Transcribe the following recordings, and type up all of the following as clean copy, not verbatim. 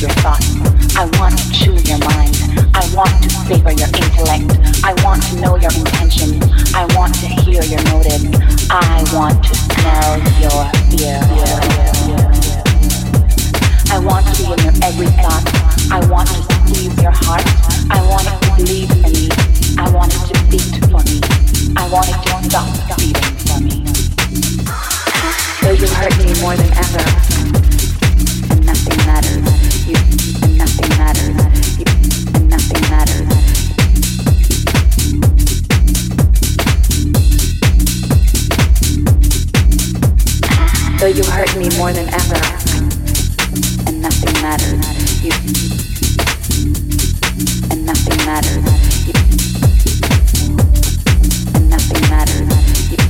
your thoughts. I want to choose your mind. I want to savor your intellect. I want to know your intention. I want to hear your motive. I want to smell your fear. I want to be in your every thought. I want to squeeze your heart. I want it to bleed for me. I want it to beat for me. I want it to stop beating for me. Though you hurt me more than ever, and nothing matters, you, and nothing matters, you, and nothing matters. Though you hurt me more than ever, and nothing matters, you, and nothing matters, you, and nothing matters, you.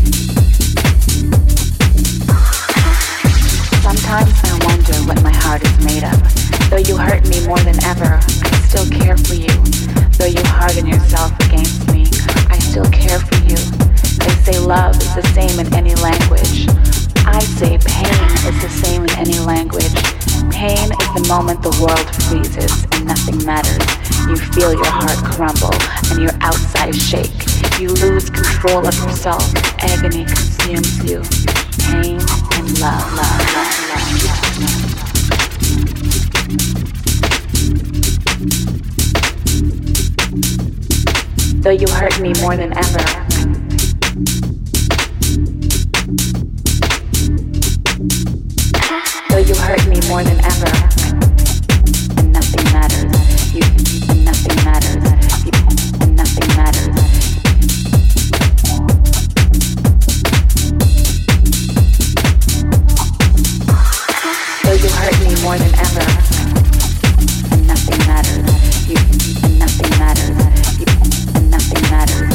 Sometimes I wonder what my heart is made of. Though you hurt me more than ever, I still care for you. Though you harden yourself against me, I still care for you. They say love is the same in any language. I say pain is the same in any language. Pain is the moment the world freezes and nothing matters. You feel your heart crumble and your outside shake. You lose control of yourself. Agony consumes you. Pain and love. Though you hurt me more than ever. Though you hurt me more than ever, and nothing matters, you, and nothing matters, you, and nothing matters. Though you hurt me more than ever, and nothing matters, you, and nothing matters, you, and nothing matters.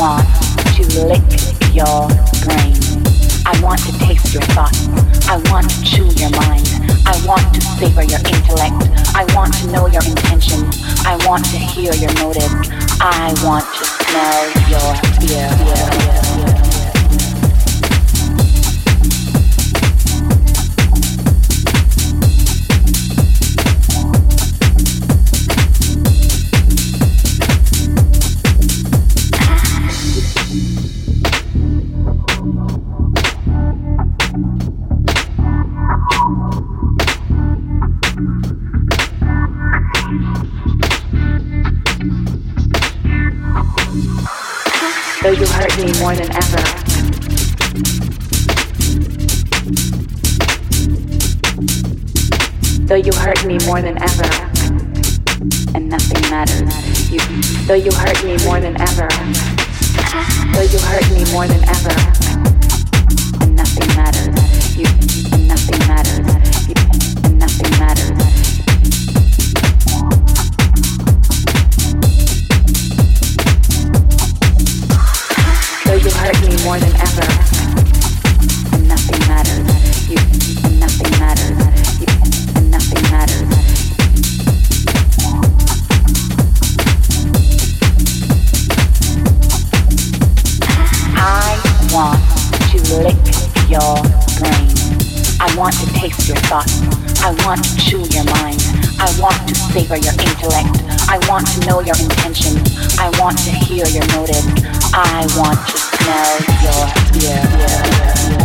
I want to lick your brain. I want to taste your thoughts. I want to chew your mind. I want to savor your intellect. I want to know your intention. I want to hear your motive. I want to smell your fear. Though you hurt me more than ever. Though you hurt me more than ever, and nothing matters. You, though you hurt me more than ever. Though you hurt me more than ever, and nothing matters. You, and nothing matters. You, and nothing matters. Though you hurt me more than ever, and nothing matters, you, and nothing matters, you, and nothing matters. I want to lick your brain. I want to taste your thoughts. I want to chew your mind. I want to savor your intellect. I want to know your intention. I want to hear your motive. I want to smell your fear.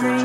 Dream.